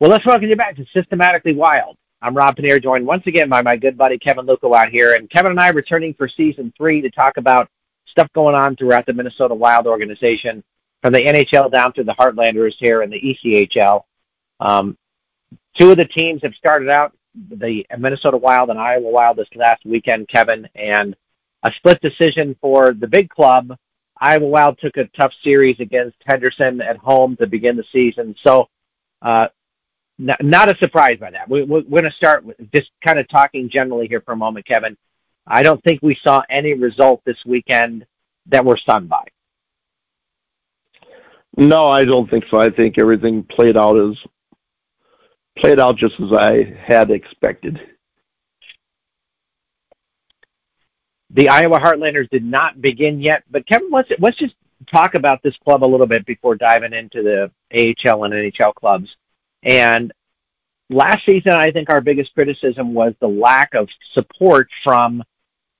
Well, let's welcome you back to Systematically Wild. I'm Rob Pannier, joined once again by my good buddy Kevin Luckow out here. And Kevin and I are returning for Season 3 to talk about stuff going on throughout the Minnesota Wild organization, from the NHL down to the Heartlanders here in the ECHL. Two of the teams have started out, the Minnesota Wild and Iowa Wild, this last weekend, Kevin, and a split decision for the big club. Iowa Wild took a tough series against Henderson at home to begin the season. So not a surprise by that. We're going to start with just kind of talking generally here for a moment, Kevin. I don't think we saw any result this weekend that we're stunned by. No, I don't think so. I think everything played out just as I had expected. The Iowa Heartlanders did not begin yet, but Kevin, let's just talk about this club a little bit before diving into the AHL and NHL clubs. And last season, I think our biggest criticism was the lack of support from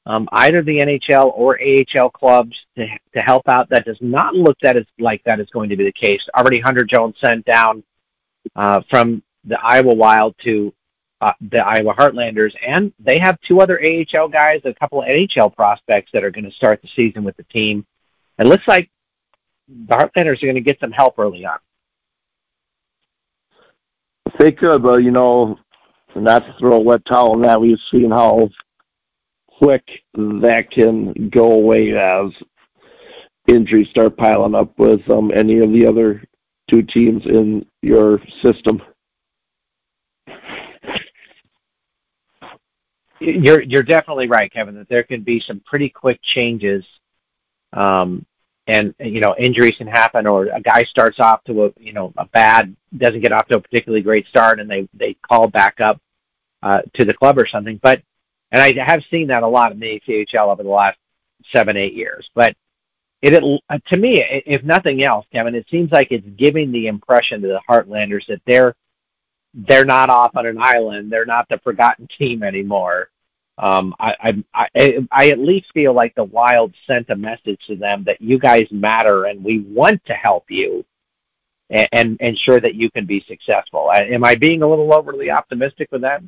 either the NHL or AHL clubs to help out. That does not look like that is going to be the case. Already Hunter Jones sent down from the Iowa Wild to the Iowa Heartlanders, and they have two other AHL guys, a couple of NHL prospects that are going to start the season with the team. It looks like the Heartlanders are going to get some help early on. They could, but, not to throw a wet towel on that, we've seen how quick that can go away as injuries start piling up with any of the other two teams in your system. You're definitely right, Kevin, that there can be some pretty quick changes, and injuries can happen, or a guy starts off to doesn't get off to a particularly great start, and they call back up to the club or something. But and I have seen that a lot in the ACHL over the last 7-8 years. But it to me, if nothing else, Kevin, it seems like it's giving the impression to the Heartlanders that they're not off on an island. They're not the forgotten team anymore. I at least feel like the Wild sent a message to them that you guys matter and we want to help you and ensure that you can be successful. Am I being a little overly optimistic with that?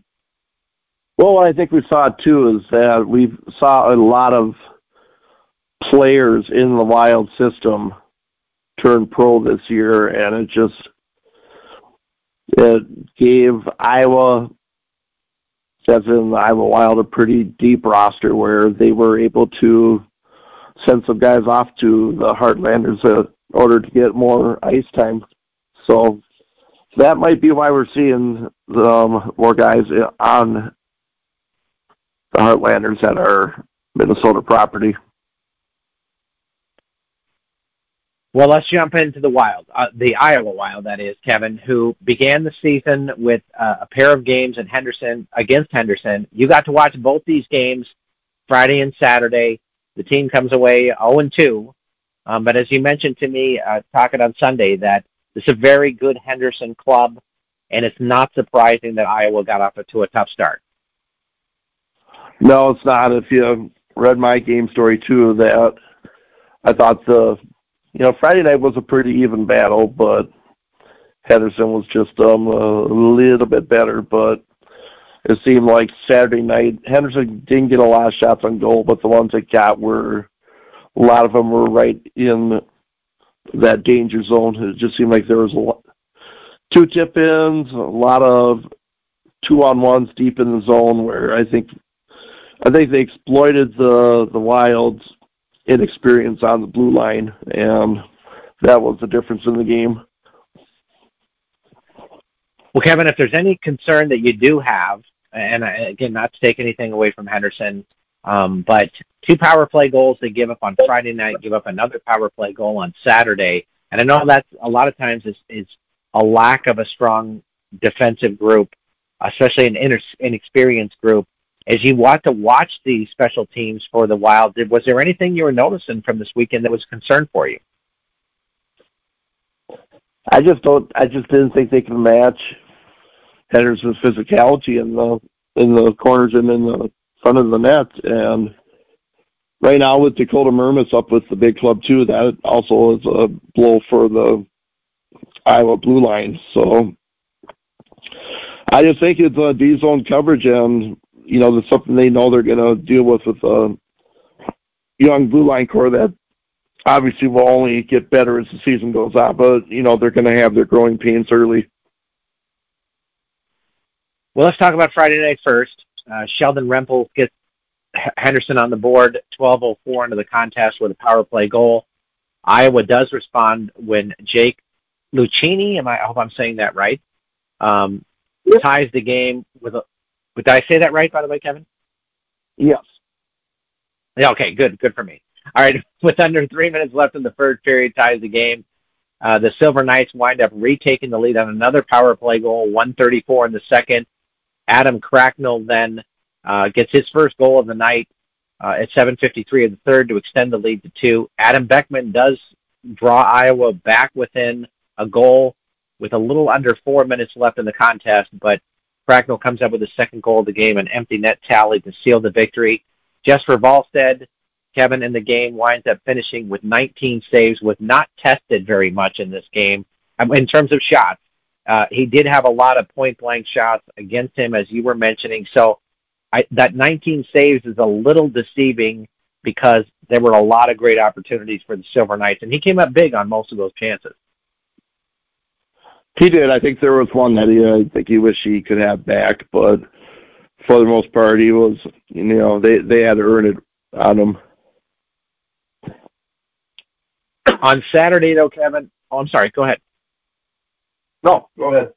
Well, what I think we saw too is that we saw a lot of players in the Wild system turn pro this year, and it gave Iowa, as in the Iowa Wild, a pretty deep roster where they were able to send some guys off to the Heartlanders in order to get more ice time. So that might be why we're seeing more guys on the Heartlanders that are Minnesota property. Well, let's jump into the Wild, the Iowa Wild, that is, Kevin, who began the season with a pair of games in against Henderson. You got to watch both these games Friday and Saturday. The team comes away 0-2. But as you mentioned to me, talking on Sunday, that it's a very good Henderson club, and it's not surprising that Iowa got off to a tough start. No, it's not. If you read my game story, too, that I thought Friday night was a pretty even battle, but Henderson was just a little bit better. But it seemed like Saturday night, Henderson didn't get a lot of shots on goal, but the ones that got a lot of them were right in that danger zone. It just seemed like there was two tip-ins, a lot of two-on-ones deep in the zone where I think they exploited the Wild's inexperience on the blue line, and that was the difference in the game. Well, Kevin, if there's any concern that you do have, and again, not to take anything away from Henderson, but two power play goals they give up on Friday night, give up another power play goal on Saturday, and I know that's a lot of times is a lack of a strong defensive group, especially an inexperienced group. As you want to watch the special teams for the Wild, was there anything you were noticing from this weekend that was a concern for you? I just didn't think they could match Henderson's physicality in the corners and in the front of the net. And right now with Dakota Mermis up with the big club too, that also is a blow for the Iowa blue line. So I just think it's D-zone coverage, and that's something they know they're going to deal with a young blue line core that obviously will only get better as the season goes on. But they're going to have their growing pains early. Well, let's talk about Friday night first. Sheldon Rempel gets Henderson on the board, 12:04 into the contest with a power play goal. Iowa does respond when Jake Lucchini, I hope I'm saying that right, ties the game with a. Did I say that right, by the way, Kevin? Yes. Yeah. Okay. Good for me. All right. With under 3 minutes left in the third period, ties the game. The Silver Knights wind up retaking the lead on another power play goal, 1:34 in the second. Adam Cracknell then gets his first goal of the night at 7:53 in the third to extend the lead to 2. Adam Beckman does draw Iowa back within a goal with a little under 4 minutes left in the contest, but Fragnell comes up with his second goal of the game, an empty net tally to seal the victory. Jesper Volstead, Kevin, in the game, winds up finishing with 19 saves, was not tested very much in this game. In terms of shots, he did have a lot of point-blank shots against him, as you were mentioning. So that 19 saves is a little deceiving because there were a lot of great opportunities for the Silver Knights, and he came up big on most of those chances. He did. I think there was one that I think he wished he could have back, but for the most part, he was, they had to earn it on him. On Saturday, though, Kevin, I'm sorry, go ahead. No, go ahead.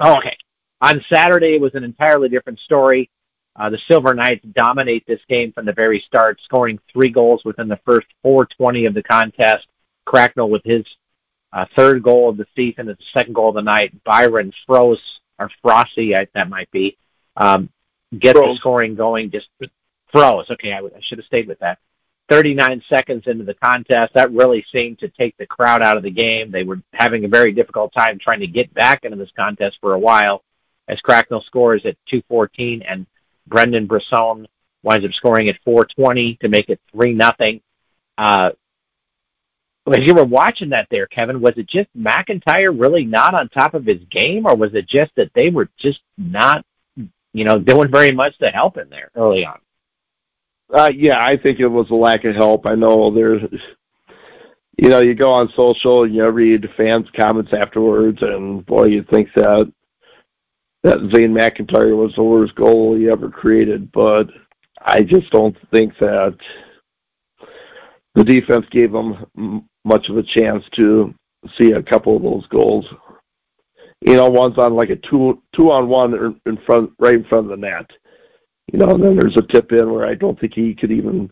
Oh, okay. On Saturday, it was an entirely different story. The Silver Knights dominate this game from the very start, scoring 3 goals within the first 4:20 of the contest. Cracknell with his third goal of the season, it's the second goal of the night. Byron Froese, or Frosty, that might be, gets the scoring going. Just Froese. Okay, I should have stayed with that. 39 seconds into the contest, that really seemed to take the crowd out of the game. They were having a very difficult time trying to get back into this contest for a while as Cracknell scores at 2:14 and Brendan Brisson winds up scoring at 4:20 to make it 3-0. As you were watching that there, Kevin, was it just McIntyre really not on top of his game, or was it just that they were just not, doing very much to help in there early on? Yeah, I think it was a lack of help. I know there's, you go on social, and you read fans' comments afterwards, and boy, you think that Zane McIntyre was the worst goal he ever created, but I just don't think that the defense gave him much of a chance to see a couple of those goals. One's on like a two-on-one right in front of the net. And then there's a tip in where I don't think he could even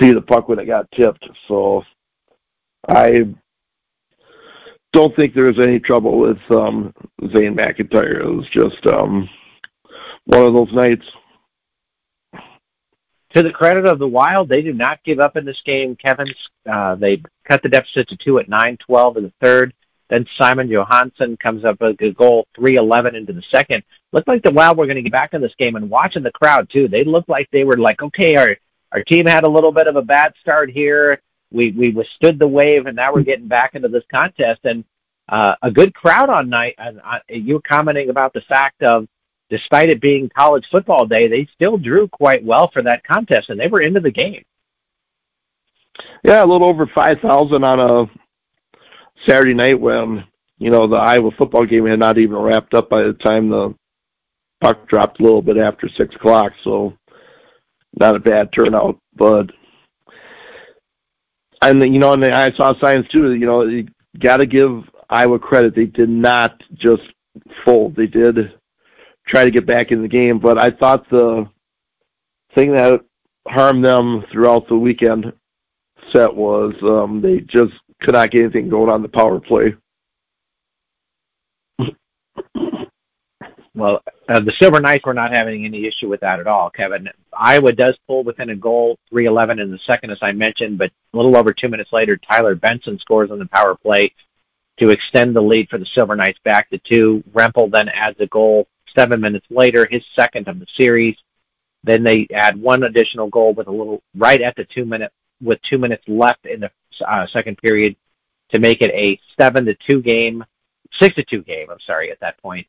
see the puck when it got tipped. So I don't think there's any trouble with Zane McIntyre. It was just one of those nights. To the credit of the Wild, they did not give up in this game, Kevin. They cut the deficit to 2 at 9:12 in the third. Then Simon Johansson comes up with a goal, 3:11 into the second. Looked like the Wild were going to get back in this game, and watching the crowd, too. They looked like they were like, okay, our team had a little bit of a bad start here. We withstood the wave, and now we're getting back into this contest. And a good crowd on night. And you were commenting about the fact of, despite it being college football day, they still drew quite well for that contest, and they were into the game. Yeah, a little over 5,000 on a Saturday night when, the Iowa football game had not even wrapped up by the time the puck dropped a little bit after 6 o'clock, so not a bad turnout. But, and I saw signs, too, you got to give Iowa credit. They did not just fold. They did try to get back in the game, but I thought the thing that harmed them throughout the weekend set was they just could not get anything going on the power play. Well, the Silver Knights were not having any issue with that at all, Kevin. Iowa does pull within a goal, 3:11 in the second, as I mentioned, but a little over 2 minutes later, Tyler Benson scores on the power play to extend the lead for the Silver Knights back to 2. Rempel then adds a goal 7 minutes later, his second of the series. Then they add one additional goal with a little right at the 2 minute, with 2 minutes left in the second period, to make it a 6-2 game. I'm sorry, at that point,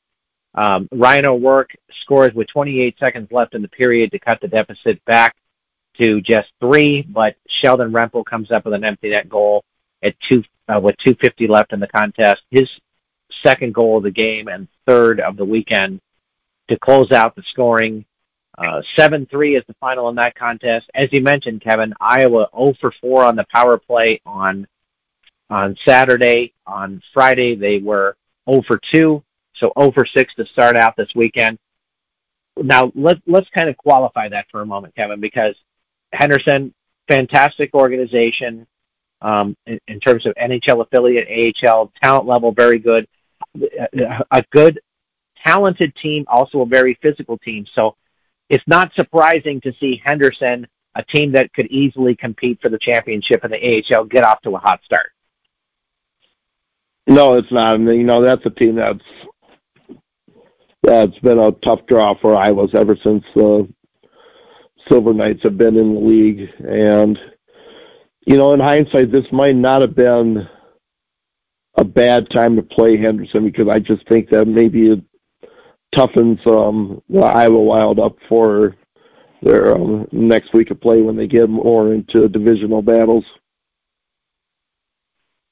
Ryan O'Rourke scores with 28 seconds left in the period to cut the deficit back to just 3, but Sheldon Rempel comes up with an empty net goal at with 2:50 left in the contest. His second goal of the game and third of the weekend to close out the scoring. 7-3 is the final in that contest. As you mentioned, Kevin, Iowa 0 for 4 on the power play on Saturday. On Friday, they were 0 for 2, so 0 for 6 to start out this weekend. Now, let's kind of qualify that for a moment, Kevin, because Henderson, fantastic organization in terms of NHL affiliate, AHL, talent level, very good. A good, talented team, also a very physical team. So it's not surprising to see Henderson, a team that could easily compete for the championship in the AHL, get off to a hot start. No, it's not. You know, that's a team that's been a tough draw for Iowa ever since the Silver Knights have been in the league. And, you know, in hindsight, this might not have been a bad time to play Henderson, because I just think that maybe it toughens the Iowa Wild up for their next week of play when they get more into divisional battles.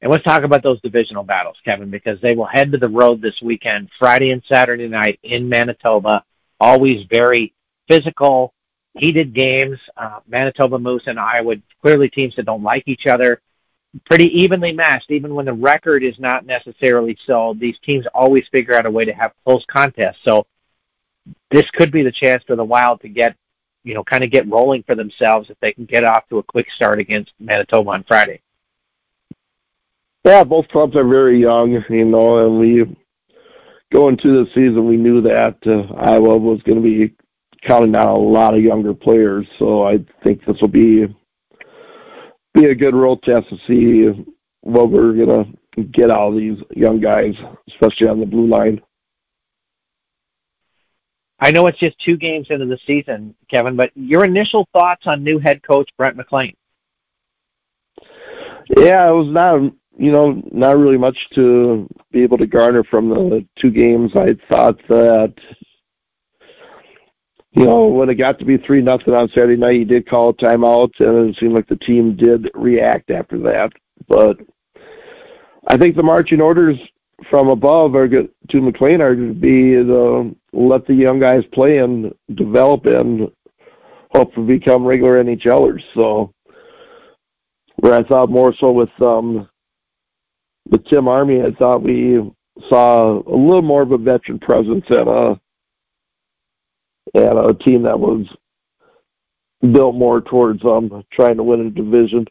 And let's talk about those divisional battles, Kevin, because they will head to the road this weekend, Friday and Saturday night in Manitoba. Always very physical, heated games. Manitoba Moose and Iowa, clearly teams that don't like each other. Pretty evenly matched, even when the record is not necessarily so. These teams always figure out a way to have close contests. So this could be the chance for the Wild to get, you know, kind of get rolling for themselves if they can get off to a quick start against Manitoba on Friday. Yeah, both clubs are very young, you know, and we going into the season, we knew that Iowa was going to be counting on a lot of younger players. So I think this will be a good road test to see what we're going to get out of these young guys, especially on the blue line. I know it's just 2 games into the season, Kevin, but your initial thoughts on new head coach Brent McLean? Yeah, it was not really much to be able to garner from the 2 games. I thought that, you know, when it got to be 3-0 on Saturday night, he did call a timeout, and it seemed like the team did react after that. But I think the marching orders from above to McLean are to be to let the young guys play and develop and hopefully become regular NHLers. So where I thought more so with Tim Armey, I thought we saw a little more of a veteran presence and a team that was built more towards trying to win a division.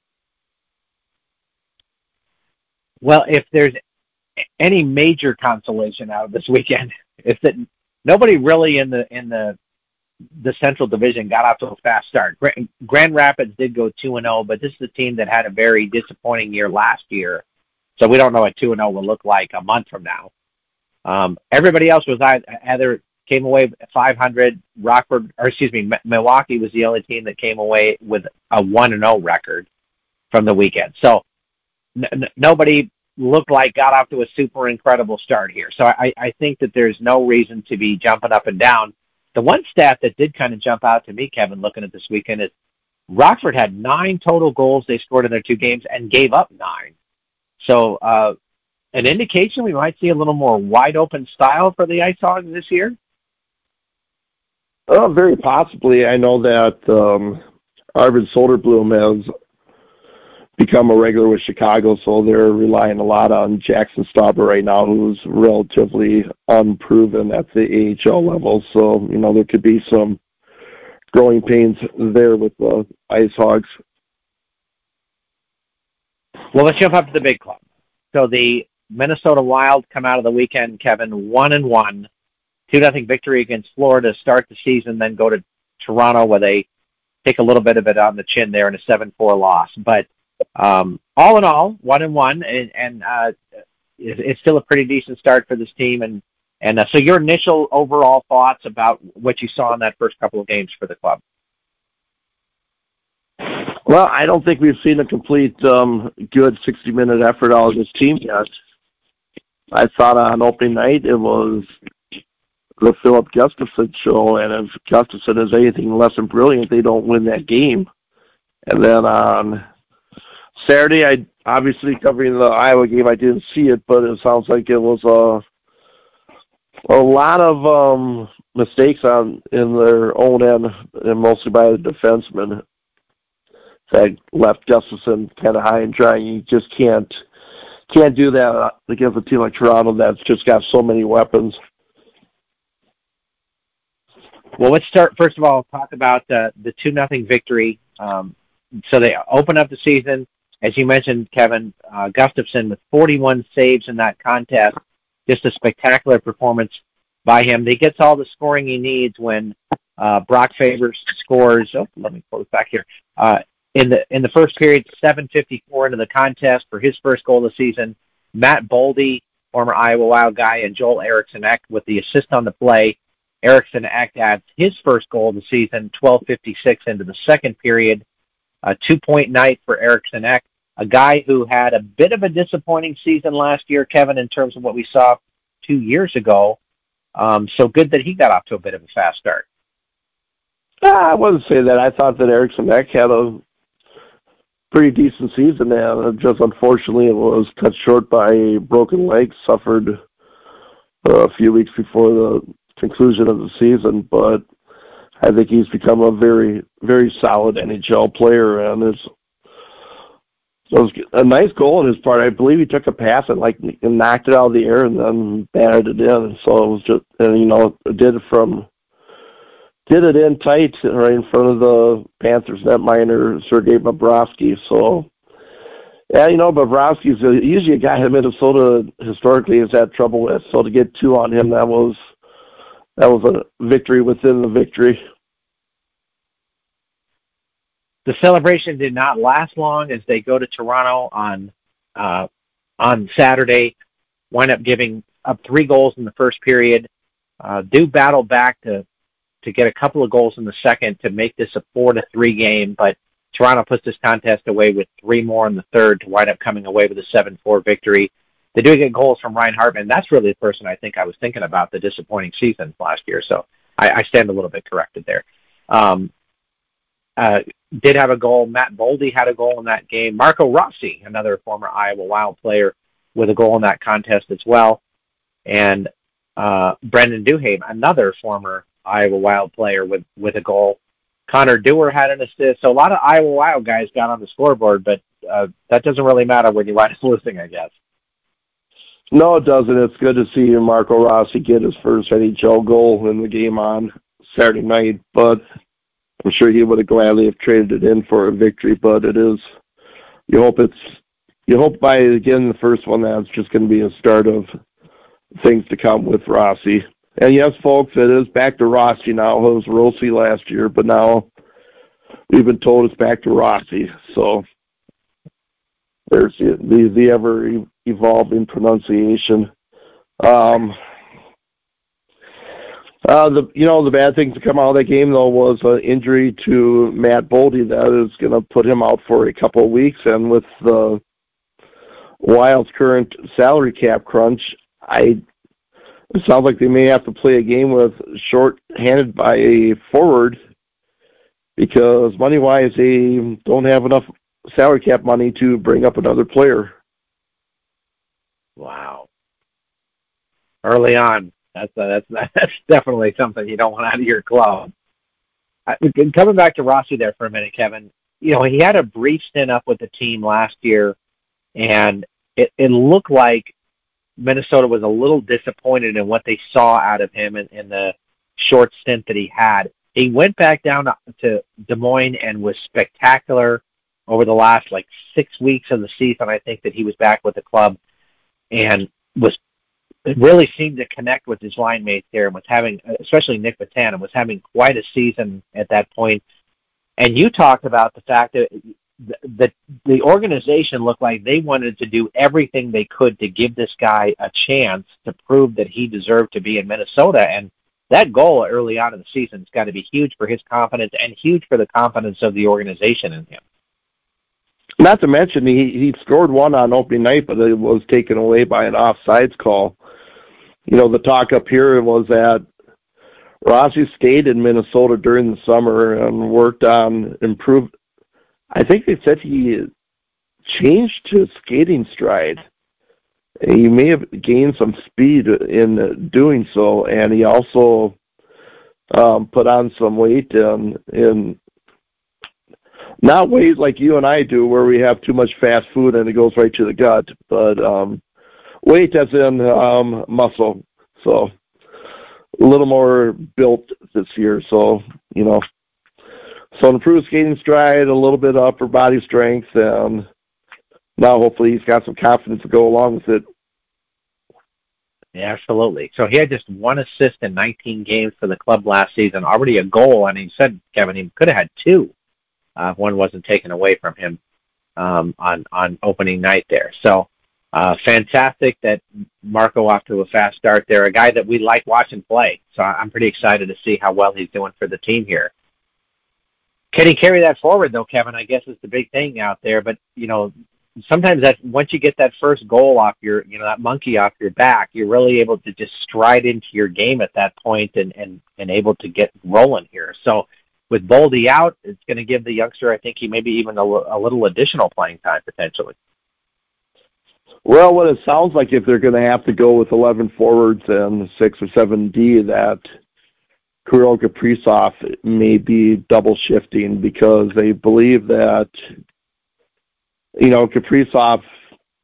Well, if there's any major consolation out of this weekend, it's that nobody really in the Central Division got off to a fast start. Grand Rapids did go 2-0, but this is a team that had a very disappointing year last year, so we don't know what 2-0 will look like a month from now. Everybody else was either came away 500. Milwaukee was the only team that came away with a 1-0 record from the weekend. So nobody looked like got off to a super incredible start here. So I think that there's no reason to be jumping up and down. The one stat that did kind of jump out to me, Kevin, looking at this weekend, is Rockford had 9 total goals they scored in their 2 games and gave up 9. So an indication we might see a little more wide-open style for the Ice Hogs this year? Oh, very possibly. I know that Arvid Soderblom has become a regular with Chicago, so they're relying a lot on Jackson Stauber right now, who's relatively unproven at the AHL level. So, you know, there could be some growing pains there with the Ice Hogs. Well, let's jump up to the big club. So the Minnesota Wild come out of the weekend, Kevin, 1-1. 2-0 victory against Florida to start the season, then go to Toronto where they take a little bit of it on the chin there in a 7-4 loss. But all in all, 1-1, and it's still a pretty decent start for this team. And so your initial overall thoughts about what you saw in that first couple of games for the club? Well, I don't think we've seen a complete good 60-minute effort out of this team yet. I thought on opening night it was the Filip Gustavsson show, and if Gustavsson is anything less than brilliant, they don't win that game. And then on Saturday, I obviously covering the Iowa game, I didn't see it, but it sounds like it was a lot of mistakes on in their own end, and mostly by the defensemen. That left Gustavsson kind of high and dry. You just can't do that against a team like Toronto that's just got so many weapons. Well, let's start, first of all, talk about the 2-0 victory. So they open up the season, as you mentioned, Kevin, Gustavsson with 41 saves in that contest. Just a spectacular performance by him. He gets all the scoring he needs when Brock Favors scores. Oh, let me pull it back here. In the first period, 7:54 into the contest for his first goal of the season. Matt Boldy, former Iowa Wild guy, and Joel Eriksson Ek with the assist on the play. Eriksson Ek adds his first goal of the season, 12:56 into the second period. A 2-point night for Eriksson Ek, a guy who had a bit of a disappointing season last year, Kevin, in terms of what we saw 2 years ago. So good that he got off to a bit of a fast start. I wouldn't say that. I thought that Eriksson Ek had a pretty decent season, and just unfortunately it was cut short by a broken leg suffered a few weeks before the conclusion of the season. But I think he's become a very, very solid NHL player, and it was a nice goal on his part. I believe he took a pass and knocked it out of the air and then batted it in. So it was just, and you know, it did it in tight right in front of the Panthers net minor Sergei Bobrovsky. So, yeah, you know, Bobrovsky's usually a guy that Minnesota historically has had trouble with. So to get two on him, that was a victory within the victory. The celebration did not last long as they go to Toronto on Saturday, wind up giving up 3 goals in the first period, do battle back to get a couple of goals in the second to make this a 4-3 game, but Toronto puts this contest away with 3 more in the third to wind up coming away with a 7-4 victory. They do get goals from Ryan Hartman. That's really the person I think I was thinking about the disappointing season last year. So I stand a little bit corrected there. Did have a goal. Matt Boldy had a goal in that game. Marco Rossi, another former Iowa Wild player, with a goal in that contest as well. And Brendan Duhame, another former Iowa Wild player, with a goal. Connor Dewar had an assist. So a lot of Iowa Wild guys got on the scoreboard, but that doesn't really matter when you wind up losing, I guess. No, it doesn't. It's good to see Marco Rossi get his first NHL goal in the game on Saturday night, but I'm sure he would have gladly have traded it in for a victory. But it is, you hope by getting the first one that's just going to be a start of things to come with Rossi. And yes, folks, it is back to Rossi now. It was Rossi last year, but now we've been told it's back to Rossi. So there's the ever evolving pronunciation. The bad thing to come out of that game though was an injury to Matt Boldy that is going to put him out for a couple of weeks. And with the Wild's current salary cap crunch, it sounds like they may have to play a game with short-handed by a forward because money-wise they don't have enough salary cap money to bring up another player. Wow. Early on, that's definitely something you don't want out of your club. Coming back to Rossi there for a minute, Kevin, you know, he had a brief stint up with the team last year, and it looked like Minnesota was a little disappointed in what they saw out of him in the short stint that he had. He went back down to Des Moines and was spectacular over the last, 6 weeks of the season. I think that he was back with the club and really seemed to connect with his line mates there and was having, especially Nick Batan, was having quite a season at that point. And you talked about the fact that the organization looked like they wanted to do everything they could to give this guy a chance to prove that he deserved to be in Minnesota. And that goal early on in the season has got to be huge for his confidence and huge for the confidence of the organization in him. Not to mention, he scored one on opening night, but it was taken away by an offsides call. You know, the talk up here was that Rossi stayed in Minnesota during the summer and worked on improved. I think they said he changed his skating stride. He may have gained some speed in doing so, and he also put on some weight and not weight like you and I do, where we have too much fast food and it goes right to the gut, but weight as in muscle. So a little more built this year. So, you know, so improved skating stride, a little bit upper body strength, and now hopefully he's got some confidence to go along with it. Yeah, absolutely. So he had just one assist in 19 games for the club last season, already a goal, and he said, Kevin, he could have had two. One wasn't taken away from him on opening night there. So fantastic that Marco off to a fast start there, a guy that we like watching play. So I'm pretty excited to see how well he's doing for the team here. Can he carry that forward, though, Kevin? I guess is the big thing out there. But, you know, sometimes that once you get that first goal off your, you know, that monkey off your back, you're really able to just stride into your game at that point and able to get rolling here. So with Boldy out, it's going to give the youngster, I think, he maybe even a little additional playing time potentially. Well, what it sounds like, if they're going to have to go with 11 forwards and 6 or 7 D, that Kirill Kaprizov may be double shifting, because they believe that, you know, Kaprizov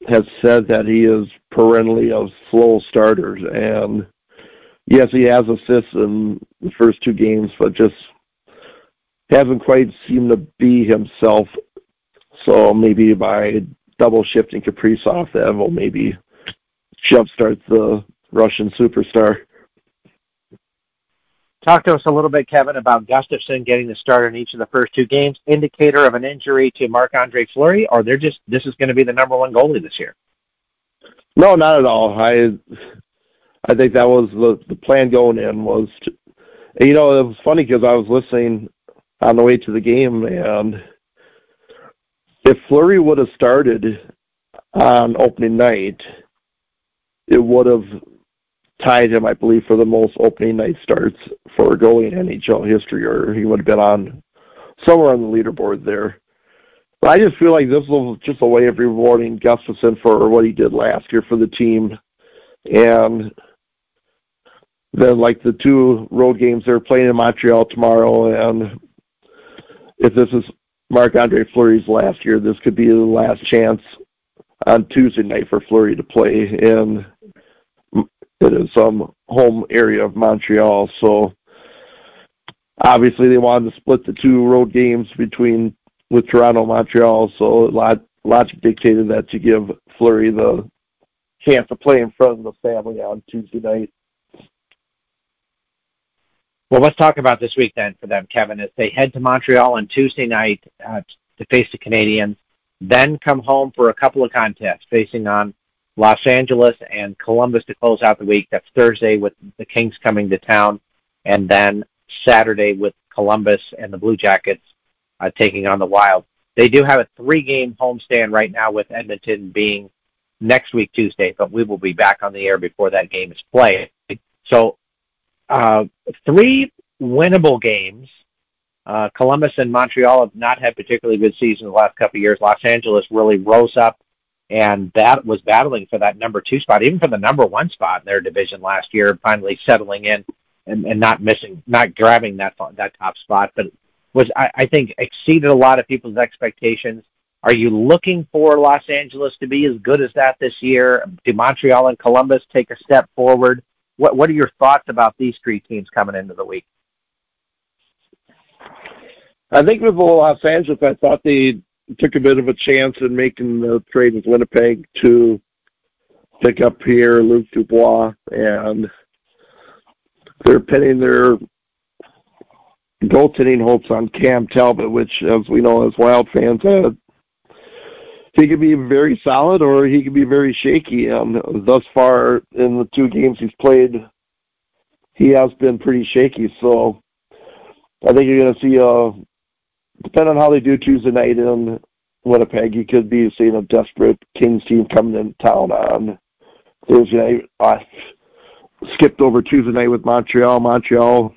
has said that he is perennially a slow starter, and yes, he has assists in the first two games, but just hasn't quite seemed to be himself. So maybe by double shifting Kaprizov, that will maybe jumpstart the Russian superstar. Talk to us a little bit, Kevin, about Gustavsson getting the start in each of the first two games. Indicator of an injury to Marc-Andre Fleury, or they're just, this is going to be the number one goalie this year? No, not at all. I think that was the plan going in was to, you know, it was funny because I was listening on the way to the game, and if Fleury would have started on opening night, it would have tied him, I believe, for the most opening night starts for a goalie in NHL history, or he would have been on somewhere on the leaderboard there. But I just feel like this was just a way of rewarding Gustavsson for what he did last year for the team. And then, like, the two road games, they're playing in Montreal tomorrow, and if this is Marc-Andre Fleury's last year, this could be the last chance on Tuesday night for Fleury to play in home area of Montreal. So obviously they wanted to split the two road games with Toronto and Montreal, so logic dictated that to give Fleury the chance to play in front of the family on Tuesday night. Well, let's talk about this week then for them, Kevin, as they head to Montreal on Tuesday night to face the Canadiens, then come home for a couple of contests, facing on Los Angeles and Columbus to close out the week. That's Thursday with the Kings coming to town, and then Saturday with Columbus and the Blue Jackets taking on the Wild. They do have a 3-game homestand right now, with Edmonton being next week Tuesday, but we will be back on the air before that game is played. So 3 winnable games. Columbus and Montreal have not had particularly good seasons the last couple of years. Los Angeles really rose up, and that was battling for that number 2 spot, even for the number 1 spot in their division last year, finally settling in and not grabbing that top spot, but was, I think, exceeded a lot of people's expectations. Are you looking for Los Angeles to be as good as that this year? Do Montreal and Columbus take a step forward? What are your thoughts about these 3 teams coming into the week? I think with Los Angeles, I thought they took a bit of a chance in making the trade with Winnipeg to pick up here Luc Dubois, and they're pinning their goaltending hopes on Cam Talbot, which, as we know as Wild fans, he could be very solid or he could be very shaky. And thus far in the 2 games he's played, he has been pretty shaky. So I think you're going to see depending on how they do Tuesday night in Winnipeg, you could be seeing a desperate Kings team coming into town on Thursday night. I skipped over Tuesday night with Montreal. Montreal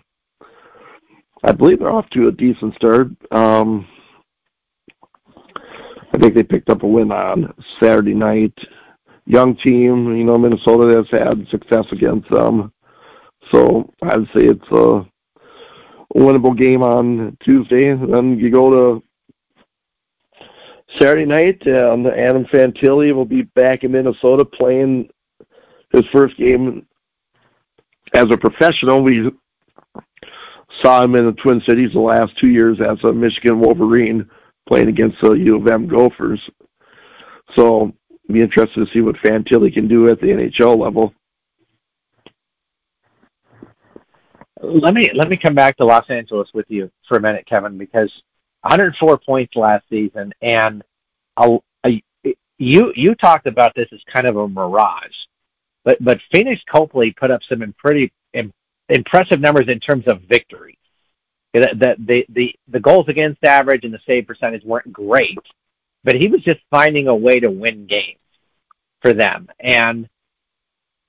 I believe they're off to a decent start. I think they picked up a win on Saturday night. Young team, you know, Minnesota has had success against them. So I'd say it's a winnable game on Tuesday. And then you go to Saturday night, and Adam Fantilli will be back in Minnesota playing his first game as a professional. We saw him in the Twin Cities the last 2 years as a Michigan Wolverine playing against the U of M Gophers. So be interested to see what Fantilli can do at the NHL level. Let me come back to Los Angeles with you for a minute, Kevin, because 104 points last season, and you talked about this as kind of a mirage, but Phoenix Copley put up some pretty impressive numbers in terms of victory. The goals against average and the save percentage weren't great, but he was just finding a way to win games for them. And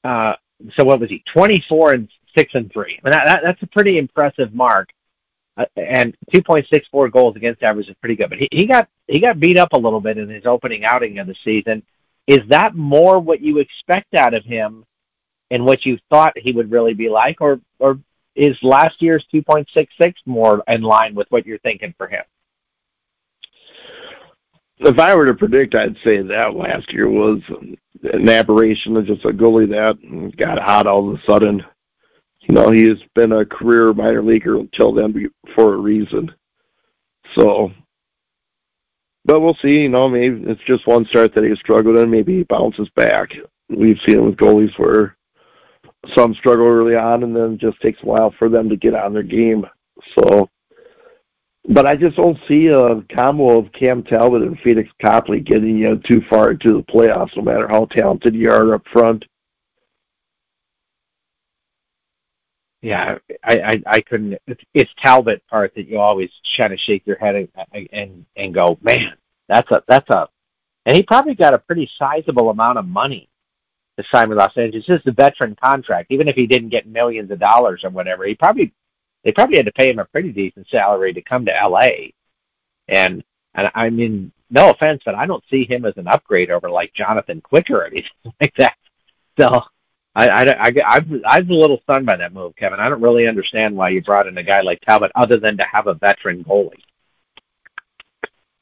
so what was he? 24-6-3. I mean, that's a pretty impressive mark. And 2.64 goals against average is pretty good, but he got beat up a little bit in his opening outing of the season. Is that more what you expect out of him and what you thought he would really be like, or is last year's 2.66 more in line with what you're thinking for him? If I were to predict, I'd say that last year was an aberration of just a goalie that got hot all of a sudden. You know, he's been a career minor leaguer until then for a reason. So, but we'll see. You know, maybe it's just one start that he struggled in. Maybe he bounces back. We've seen it with goalies where some struggle early on, and then it just takes a while for them to get on their game. So, but I just don't see a combo of Cam Talbot and Phoenix Copley getting you too far into the playoffs, no matter how talented you are up front. Yeah, I couldn't. It's Talbot part that you always kind of shake your head and go, man, that's a. And he probably got a pretty sizable amount of money to sign with Los Angeles. This is a veteran contract. Even if he didn't get millions of dollars or whatever, they probably had to pay him a pretty decent salary to come to L.A. And I mean, no offense, but I don't see him as an upgrade over like Jonathan Quick or anything like that. So. I was a little stunned by that move, Kevin. I don't really understand why you brought in a guy like Talbot other than to have a veteran goalie.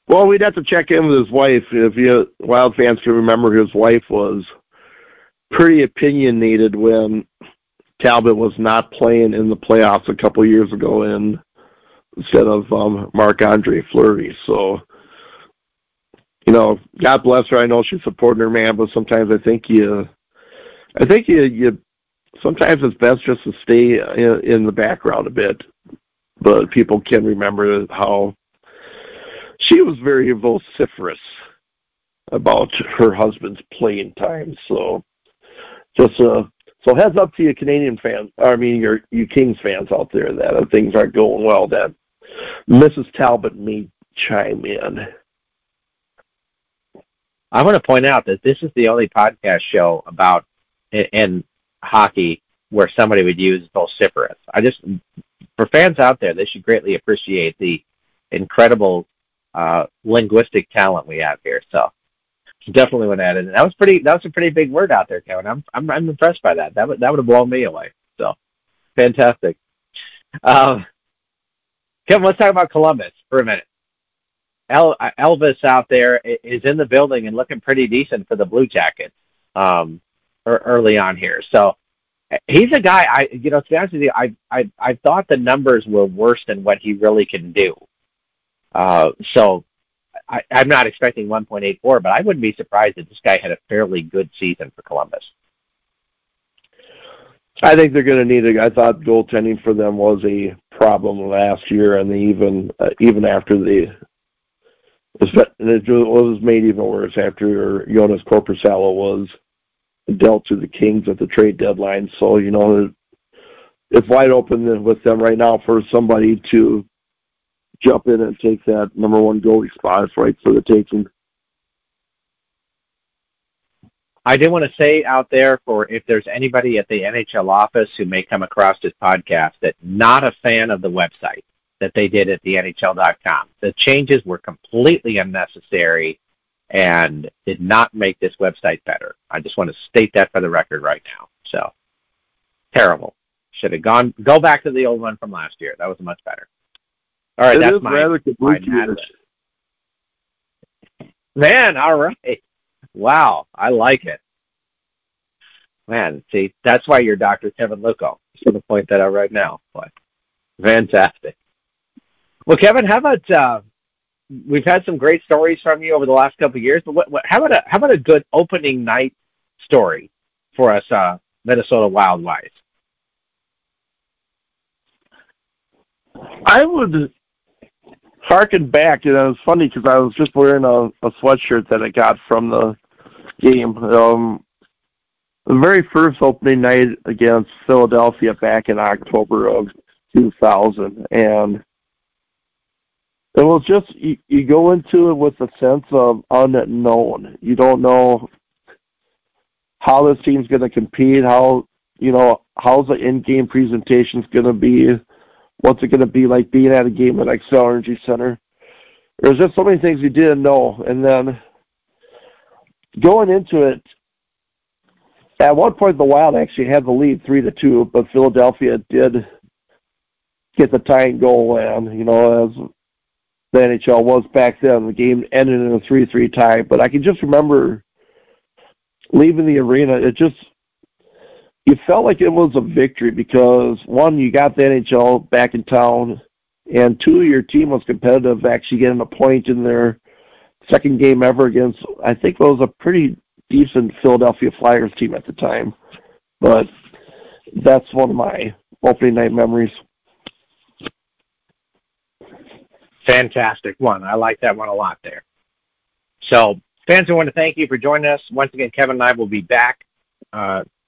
Well, we'd have to check in with his wife. If you Wild fans can remember, his wife was pretty opinionated when Talbot was not playing in the playoffs a couple years ago instead of Marc-Andre Fleury. So, you know, God bless her. I know she's supporting her man, but sometimes I think you sometimes it's best just to stay in the background a bit, but people can remember how she was very vociferous about her husband's playing time. So just so heads up to you Canadian fans, I mean you Kings fans out there that things aren't going well, that Mrs. Talbot may chime in. I want to point out that this is the only podcast show about in hockey where somebody would use vociferous. For fans out there, they should greatly appreciate the incredible linguistic talent we have here. So definitely went at it. And that was a pretty big word out there, Kevin. I'm impressed by that. That would have blown me away. So fantastic. Kevin, let's talk about Columbus for a minute. Elvis out there is in the building and looking pretty decent for the Blue Jackets. Early on here, so he's a guy. To be honest with you, I thought the numbers were worse than what he really can do. So I'm not expecting 1.84, but I wouldn't be surprised if this guy had a fairly good season for Columbus. I think they're going to need it. I thought goaltending for them was a problem last year, and even after it was made even worse after Joonas Korpisalo was dealt to the Kings at the trade deadline. So, you know, it's wide open with them right now for somebody to jump in and take that number one goalie spot. It's right for the taking. I do want to say out there, for if there's anybody at the NHL office who may come across this podcast that's not a fan of the website, that they did at the NHL.com. The changes were completely unnecessary and did not make this website better. I just want to state that for the record right now. So, terrible. Should have gone. Go back to the old one from last year. That was much better. All right, that's my man. All right. Wow, I like it. Man, see, that's why you're Dr. Kevin Luckow. Just going to point that out right now. But fantastic. Well, Kevin, how about we've had some great stories from you over the last couple of years, but how about a good opening night story for us, Minnesota Wild-wise? I would harken back, and it was funny because I was just wearing a sweatshirt that I got from the game. The very first opening night against Philadelphia back in October of 2000, and it was just, you go into it with a sense of unknown. You don't know how this team's going to compete, how's the in-game presentation's going to be, what's it going to be like being at a game at Xcel Energy Center. There's just so many things you didn't know, and then going into it, at one point, the Wild actually had the lead 3-2, but Philadelphia did get the tying goal, and, as the NHL was back then, the game ended in a 3-3 tie. But I can just remember leaving the arena. You felt like it was a victory because, one, you got the NHL back in town, and two, your team was competitive, actually getting a point in their second game ever against, I think it was a pretty decent Philadelphia Flyers team at the time. But that's one of my opening night memories. Fantastic one. I like that one a lot there. So, fans, I want to thank you for joining us. Once again, Kevin and I will be back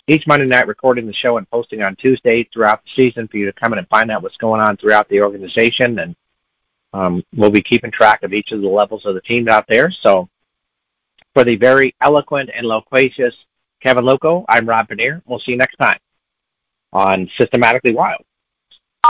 each Monday night recording the show and posting on Tuesday throughout the season for you to come in and find out what's going on throughout the organization. And we'll be keeping track of each of the levels of the teams out there. So, for the very eloquent and loquacious Kevin Luckow, I'm Rob Pannier. We'll see you next time on Systematically Wild.